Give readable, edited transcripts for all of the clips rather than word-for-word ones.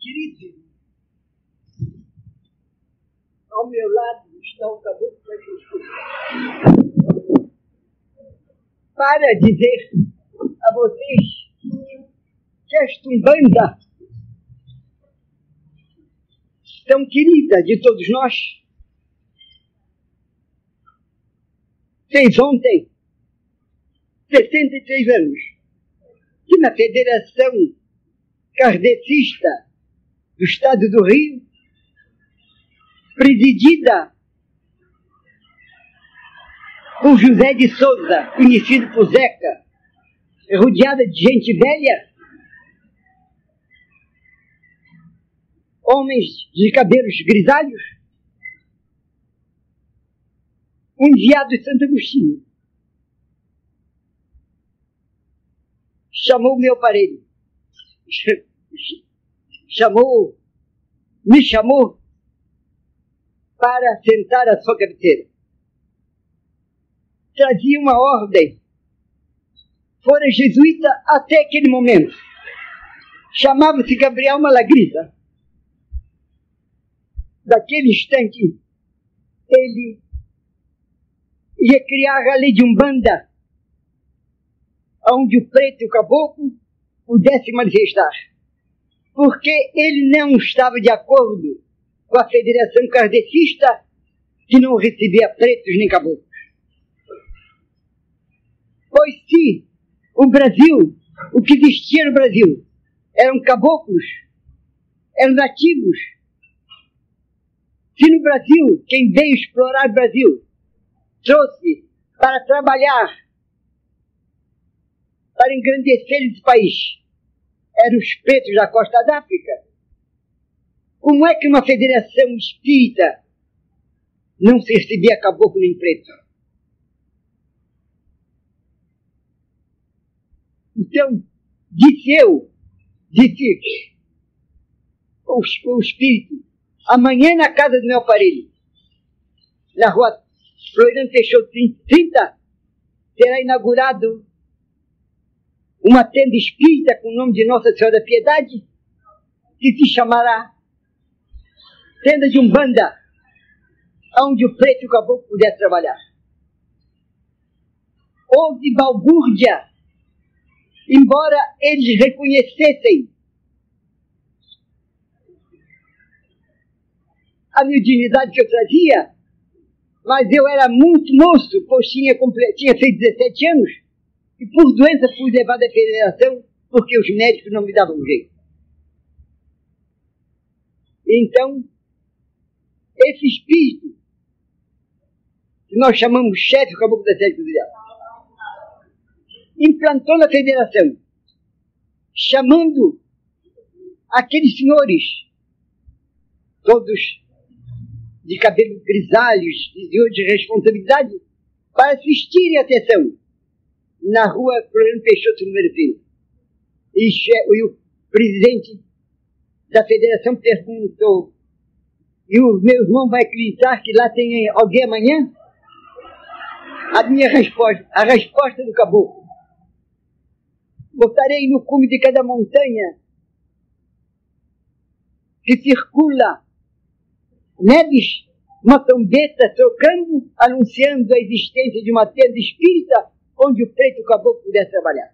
dirigir. Ao meu lado está o caboclo da justiça, para dizer a vocês que esta Umbanda tão querida de todos nós fez ontem 63 anos que na Federação Kardecista do Estado do Rio, presidida por José de Souza, conhecido por Zeca, rodeada de gente velha, homens de cabelos grisalhos, um enviado de Santo Agostinho chamou meu aparelho, me chamou para sentar à sua cabeceira. Trazia uma ordem, fora jesuíta até aquele momento, chamava-se Gabriel Malagrisa. Daquele instante, ele ia criar a lei de Umbanda, onde o preto e o caboclo pudessem manifestar, porque ele não estava de acordo com a Federação Kardecista, que não recebia pretos nem caboclos. Pois se o Brasil, o que existia no Brasil, eram caboclos, eram nativos, se no Brasil, quem veio explorar o Brasil, trouxe para trabalhar, para engrandecer esse país, eram os pretos da costa da África, como é que uma federação espírita não se recebia caboclo nem preto? Então, disse o espírito, amanhã na casa do meu aparelho, na rua Floriano Peixoto 30, será inaugurado uma tenda espírita com o nome de Nossa Senhora da Piedade, que se chamará Tenda de Umbanda, onde o preto e o caboclo pudessem trabalhar. Houve balbúrdia, embora eles reconhecessem a minha dignidade que eu trazia, mas eu era muito moço, pois tinha feito 17 anos, e por doença fui levado à federação, porque os médicos não me davam jeito. Então, esse espírito, que nós chamamos chefe do caboclo da sede cruzeira, implantou na federação, chamando aqueles senhores, todos de cabelos grisalhos, de hoje responsabilidade, para assistirem à sessão na rua Floriano Peixoto, número 20. E o presidente da federação perguntou: e o meu irmão vai acreditar que lá tem alguém amanhã? A resposta do caboclo: botarei no cume de cada montanha que circula neves, uma trombeta tocando, anunciando a existência de uma tenda espírita onde o preto e o caboclo pudesse trabalhar.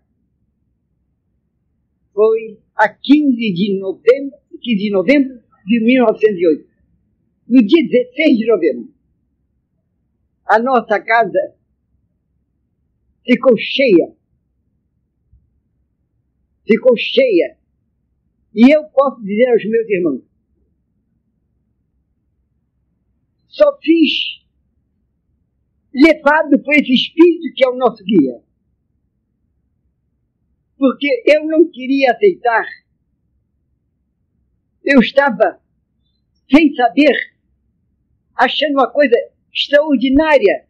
Foi a 15 de novembro de 1908. No dia 16 de novembro, a nossa casa ficou cheia. Ficou cheia. E eu posso dizer aos meus irmãos, só fiz levado por esse espírito que é o nosso guia. Porque eu não queria aceitar. Eu estava sem saber, achando uma coisa extraordinária.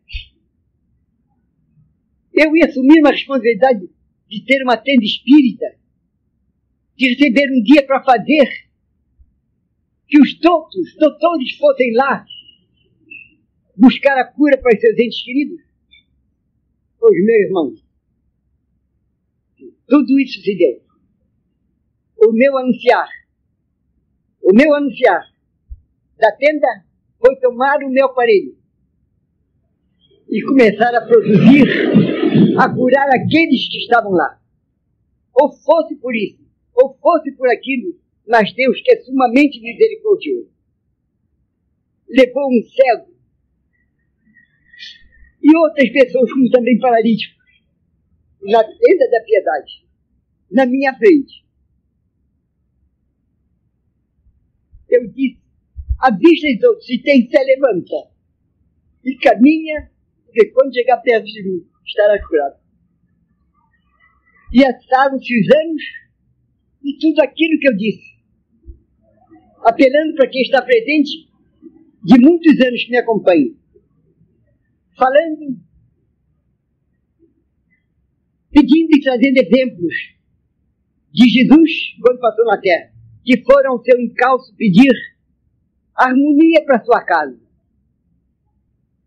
Eu ia assumir uma responsabilidade de ter uma tenda espírita, de receber um guia para fazer que os doutores fossem lá buscar a cura para os seus entes queridos. Pois, meu irmão, tudo isso se deu. O meu anunciar o meu anunciar da tenda foi tomar o meu aparelho e começar a produzir, a curar aqueles que estavam lá. Ou fosse por isso, ou fosse por aquilo, mas Deus, que é sumamente misericordioso, levou um cego e outras pessoas, como também paralíticos, na tenda da piedade, na minha frente. Eu disse, à vista de todos, se tem, se levanta e caminha, porque quando chegar perto de mim, estará curado. E assaram-se os anos e tudo aquilo que eu disse, apelando para quem está presente, de muitos anos que me acompanha, falando, pedindo e trazendo exemplos de Jesus quando passou na terra, que foram ao seu encalço pedir harmonia para sua casa.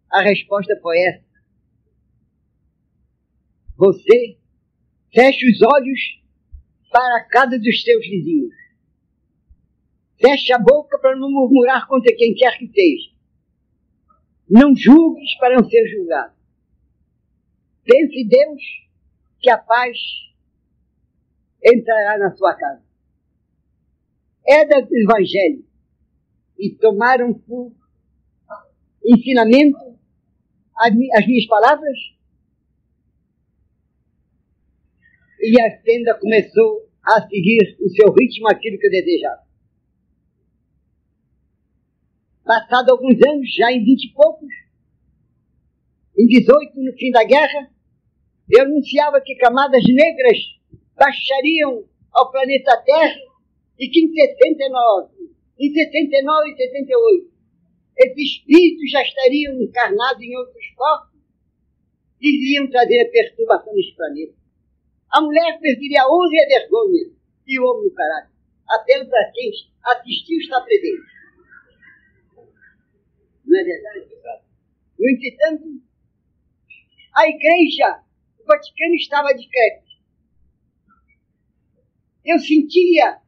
A resposta foi essa: você fecha os olhos para a casa dos seus vizinhos. Feche a boca para não murmurar contra quem quer que seja. Não julgues para não ser julgado. Pense em Deus, que a paz entrará na sua casa. Era do Evangelho. E tomaram por ensinamento as minhas palavras. E a tenda começou a seguir o seu ritmo, aquilo que eu desejava. Passado alguns anos, já em 20 e poucos, em 18, no fim da guerra, eu anunciava que camadas negras baixariam ao planeta Terra e que em 69 e 78, esses espíritos já estariam encarnados em outros corpos e iriam trazer a perturbação neste planeta. A mulher perderia a honra e a vergonha, e o homem no caráter. Apelo para quem assistiu está presente. Não é verdade? No entanto, a igreja, o Vaticano, estava de crepes. Eu sentia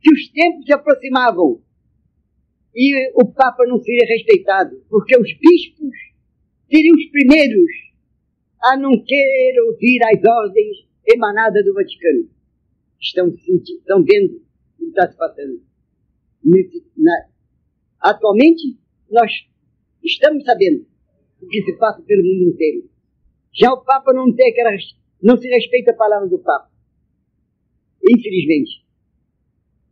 que os tempos se aproximavam e o Papa não seria respeitado, porque os bispos seriam os primeiros a não querer ouvir as ordens emanadas do Vaticano. Estão vendo o que está se passando. Atualmente, nós estamos sabendo o que se passa pelo mundo inteiro. Já o Papa não tem aquelas, não se respeita a palavra do Papa, infelizmente.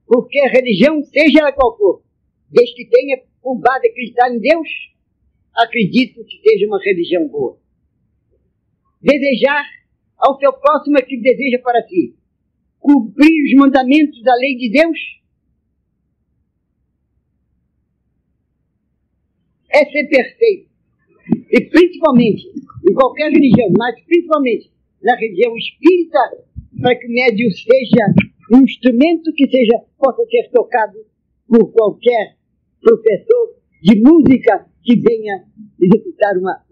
Porque a religião, seja ela qual for, desde que tenha por base acreditar em Deus, acredito que seja uma religião boa. Desejar ao seu próximo aquilo que deseja para si, cumprir os mandamentos da lei de Deus, é ser perfeito. E principalmente, em qualquer religião, mas principalmente na religião espírita, para que o médium seja um instrumento que possa ser tocado por qualquer professor de música que venha executar uma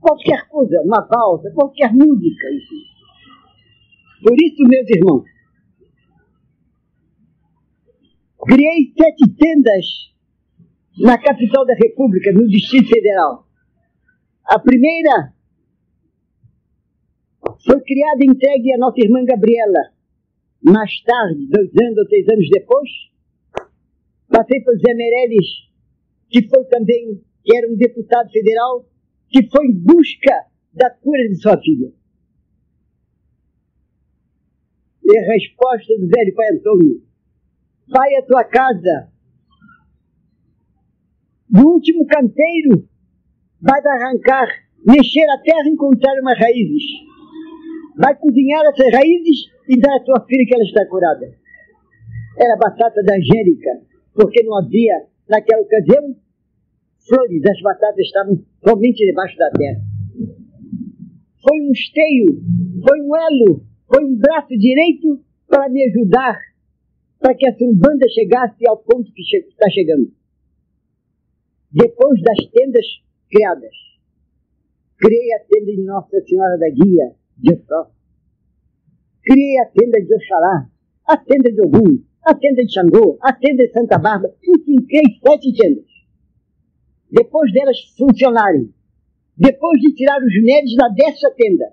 qualquer coisa, uma valsa, qualquer música. Por isso, meus irmãos, criei 7 tendas na capital da República, no Distrito Federal. A primeira foi criada e entregue à nossa irmã Gabriela. Mais tarde, 2 anos ou 3 anos depois, passei para o Zé Meirelles, que era um deputado federal, que foi em busca da cura de sua filha. E a resposta do velho pai Antônio: vai à tua casa, no último canteiro, vai arrancar, mexer a terra e encontrar umas raízes. Vai cozinhar essas raízes e dar à tua filha, que ela está curada. Era a batata da Angélica, porque não havia, naquela ocasião, flores. As batatas estavam somente debaixo da terra. Foi um esteio, foi um elo, foi um braço direito para me ajudar, para que essa Umbanda chegasse ao ponto que está chegando. Depois das tendas criadas, criei a tenda de Nossa Senhora da Guia, de Só. criei a Tenda de Oxalá, a Tenda de Ogum, a Tenda de Xangô, a Tenda de Santa Bárbara, enfim, criei 7 tendas. Depois delas funcionarem, depois de tirar os médios da dessa tenda,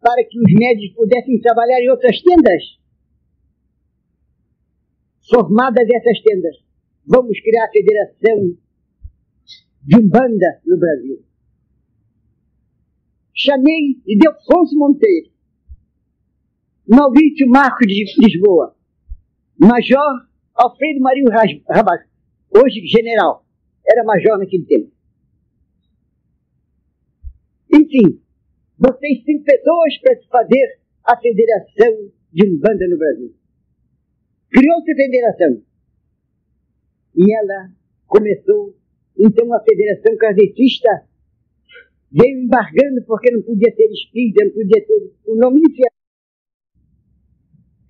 para que os médios pudessem trabalhar em outras tendas, formadas essas tendas, vamos criar a Federação de Umbanda no Brasil. Chamei Ildefonso Monteiro, Maurício Marcos de Lisboa, Major Alfredo Marinho Rabasco, hoje general, era major naquele tempo. Enfim, vocês têm pessoas para fazer a Federação de Umbanda no Brasil. Criou-se a federação. E ela começou, então a Federação Kardecista veio embargando, porque não podia ter espírito, não podia ter o nome de fiel.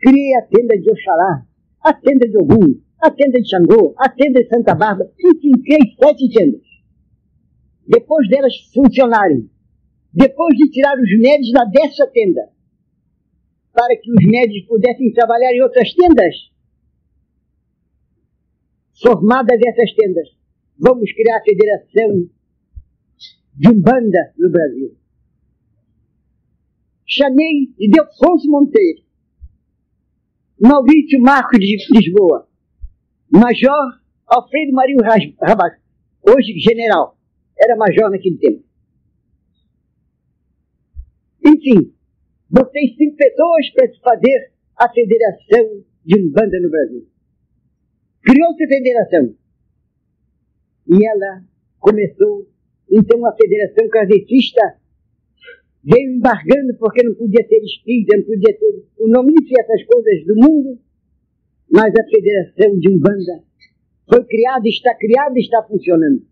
Criei a Tenda de Oxalá, a Tenda de Ogum, a Tenda de Xangô, a Tenda de Santa Bárbara, enfim, criei 7 tendas. Depois delas funcionarem, depois de tirar os médios da dessa tenda, para que os médios pudessem trabalhar em outras tendas, formadas essas tendas, vamos criar a Federação de Umbanda no Brasil. Chamei Ildefonso Monteiro, Maurício Marcos de Lisboa, Major Alfredo Marinho Rabasco, hoje general, era major naquele tempo. Enfim, vocês têm pessoas para fazer a Federação de Umbanda no Brasil. Criou-se a federação. E ela começou, então a Federação Kardecista veio embargando, porque não podia ter espírito, não podia ter o nome de essas coisas do mundo, mas a Federação de Umbanda foi criada e está funcionando.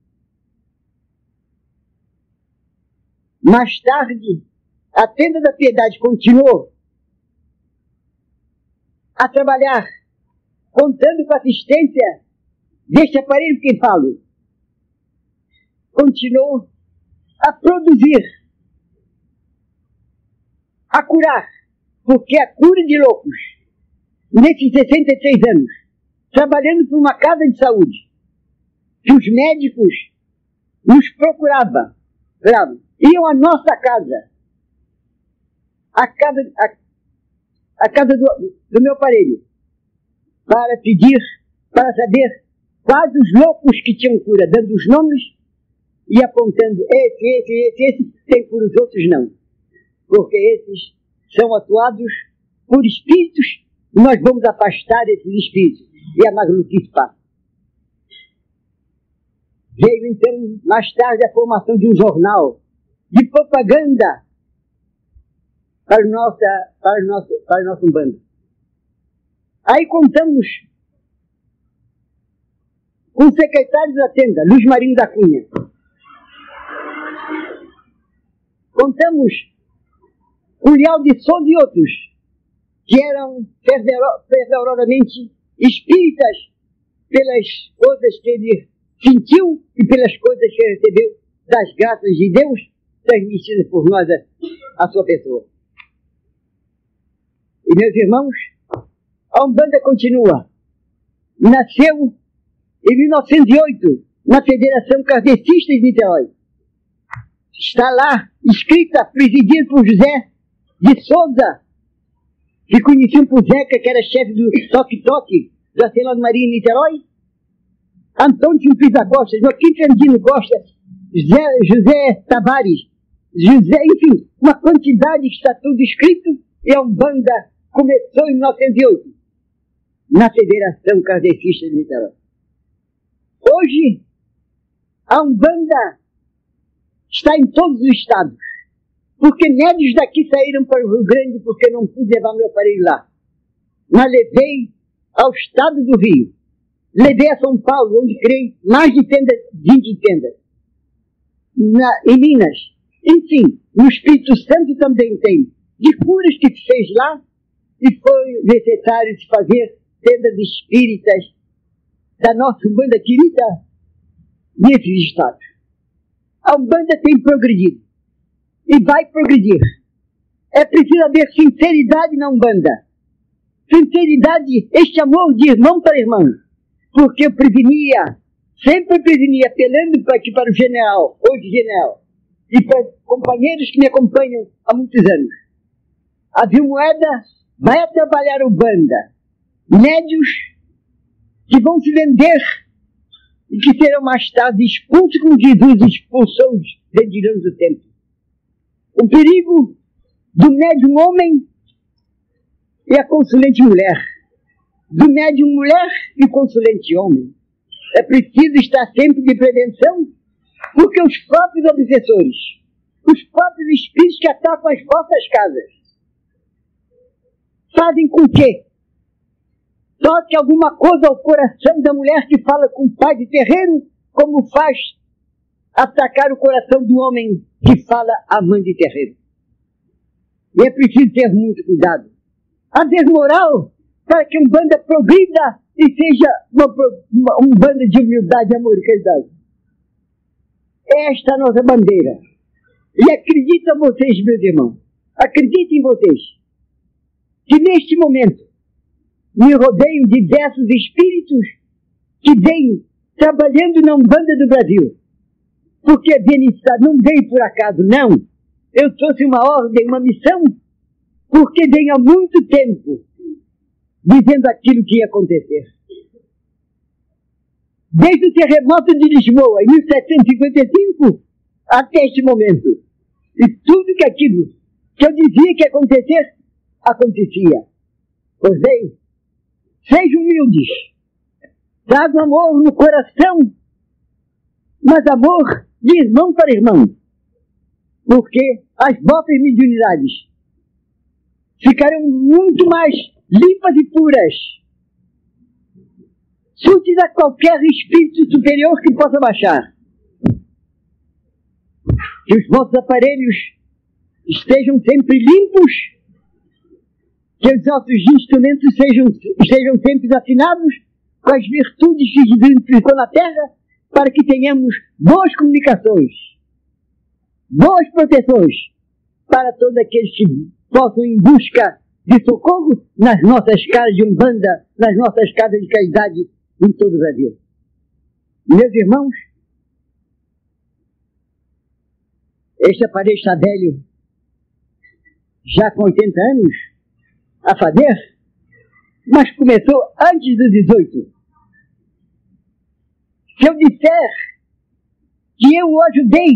Mais tarde, a Tenda da Piedade continuou a trabalhar, contando com a assistência deste aparelho que falo. Continuou a produzir, a curar, porque a cura de loucos, nesses 66 anos, trabalhando por uma casa de saúde, que os médicos nos procuravam, iam à nossa casa, a casa do meu parelho, para pedir, para saber quais os loucos que tinham cura, dando os nomes e apontando esse tem cura, os outros não. Porque esses são atuados por espíritos e nós vamos afastar esses espíritos. E a maluquice passa. Veio então, mais tarde, a formação de um jornal de propaganda para o nosso Umbanda. Aí contamos com o secretário da tenda, Luiz Marinho da Cunha. Contamos com o Leal de Sol e outros, que eram fervorosamente espíritas pelas coisas que ele sentiu e pelas coisas que ele recebeu das graças de Deus transmitidas por nós à sua pessoa. E, meus irmãos, a Umbanda continua. Nasceu em 1908, na Federação Kardecista de Niterói. Está lá, escrita, presidida por José de Souza, que conheciam por Zeca, que era chefe do toque-toque da Senhora Maria em Niterói. Antônio Fisagosta, Joaquim Fernandino Costa, José Tavares, enfim, uma quantidade que está tudo escrito, e a Umbanda começou em 1908, na Federação Kardecista de Niterói. Hoje, a Umbanda está em todos os estados, porque médios daqui saíram para o Rio Grande, porque não pude levar meu aparelho lá. Mas levei ao estado do Rio, levei a São Paulo, onde criei mais de 20 tendas, em Minas. Enfim, no Espírito Santo também tem, de curas que se fez lá, e foi necessário de fazer tendas espíritas da nossa Umbanda querida nesses estados. A Umbanda tem progredido e vai progredir. é preciso haver sinceridade na Umbanda. Sinceridade, este amor de irmão para irmão. Porque eu sempre prevenia, apelando para o general, hoje general, e para companheiros que me acompanham há muitos anos. A Vilmoeda vai trabalhar Umbanda. Médios que vão se vender e que serão mais tarde expulsos, como Jesus expulsou os vendilhões do templo. O perigo do médium homem e a consulente mulher. Do médium mulher e consulente homem. É preciso estar sempre de prevenção, porque os próprios obsessores, os próprios espíritos que atacam as vossas casas, fazem com que toque alguma coisa ao coração da mulher que fala com o pai de terreiro, como faz atacar o coração do homem que fala à mãe de terreiro. E é preciso ter muito cuidado. Haver moral para que Umbanda progrida e seja uma Umbanda de humildade, amor e caridade. Esta é a nossa bandeira. E acredito em vocês, meus irmãos. Acredito em vocês. Que neste momento me rodeio de diversos espíritos que vêm trabalhando na Umbanda do Brasil. Porque a beneficiar não veio por acaso, não. Eu trouxe uma ordem, uma missão, porque vem há muito tempo dizendo aquilo que ia acontecer. Desde o terremoto de Lisboa, em 1755, até este momento. E tudo que aquilo que eu dizia que ia acontecer, acontecia. Pois bem, sejam humildes, tragam amor no coração, mas amor de irmão para irmão, porque as vossas mediunidades ficarão muito mais limpas e puras, sutis a qualquer espírito superior que possa baixar. Que os vossos aparelhos estejam sempre limpos, que os nossos instrumentos estejam sempre afinados com as virtudes que Jesus aplicou na terra, para que tenhamos boas comunicações, boas proteções para todos aqueles que possam em busca de socorro nas nossas casas de Umbanda, nas nossas casas de caridade em todo o Brasil. Meus irmãos, este aparelho está velho, já com 80 anos, a fazer, mas começou antes dos 18. Se eu disser que eu o ajudei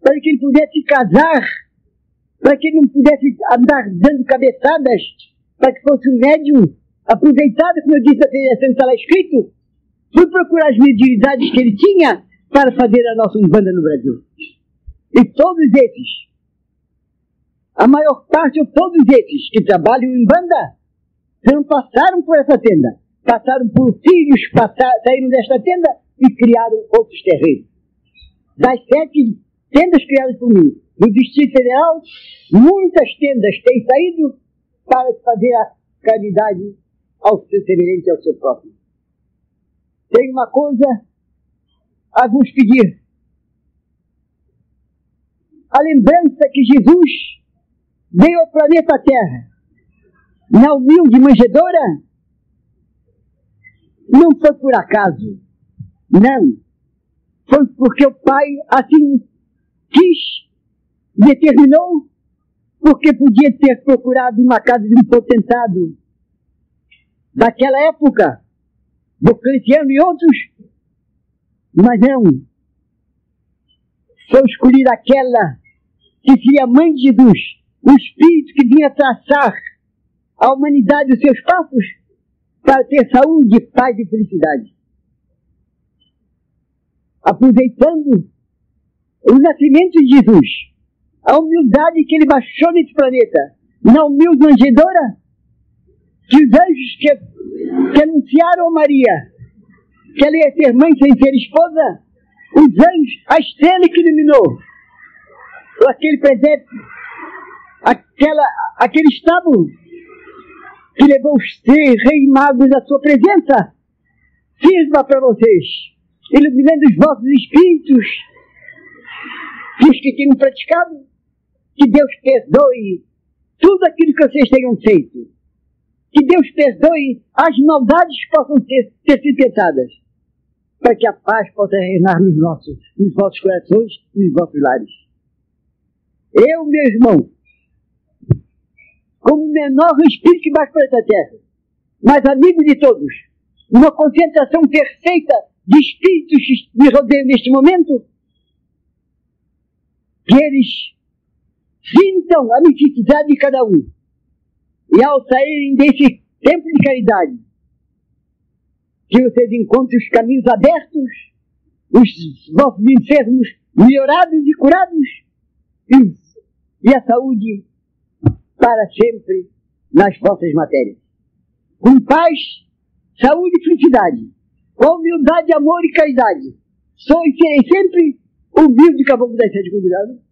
para que ele pudesse casar, para que ele não pudesse andar dando cabeçadas, para que fosse um médium aproveitado, como eu disse, a Federação está lá escrito, fui procurar as mediunidades que ele tinha para fazer a nossa Umbanda no Brasil. E todos esses, a maior parte ou todos esses que trabalham em Umbanda, não passaram por essa tenda, passaram por filhos, saíram desta tenda e criaram outros terreiros. Das 7 tendas criadas por mim, no Distrito Federal, muitas tendas têm saído para fazer a caridade ao seu semelhante, ao seu próprio. Tem uma coisa a vos pedir. A lembrança que Jesus veio ao planeta Terra, na humilde manjedoura, não foi por acaso. Não, foi porque o Pai assim quis, determinou, porque podia ter procurado uma casa de um potentado daquela época, Diocleciano e outros, mas não. Foi escolhida aquela que seria a mãe de Jesus, o Espírito que vinha traçar a humanidade os seus passos para ter saúde, paz e felicidade. Aproveitando o nascimento de Jesus, a humildade que ele baixou nesse planeta, na humilde manjedoura, que os anjos que anunciaram a Maria que ela ia ser mãe sem ser esposa, os anjos, a estrela que iluminou aquele presépio, aquele estábulo que levou os 3 reis magos à sua presença, sirva para vocês, iluminando os vossos espíritos, que os que tenham praticado, que Deus perdoe, tudo aquilo que vocês tenham feito. Que Deus perdoe as maldades que possam ter sido tentadas, para que a paz possa reinar nos vossos corações e nos vossos lares. Eu, meu irmão, como menor no espírito que bate por essa terra, mas amigo de todos, uma concentração perfeita de espíritos que me rodeiam neste momento, que eles sintam a necessidade de cada um. E ao saírem desse templo de caridade, que vocês encontrem os caminhos abertos, os vossos enfermos melhorados e curados, e a saúde para sempre nas vossas matérias. Com paz, saúde e felicidade, com humildade, amor e caridade. Sois e serei sempre humilde, que a vontade de ser de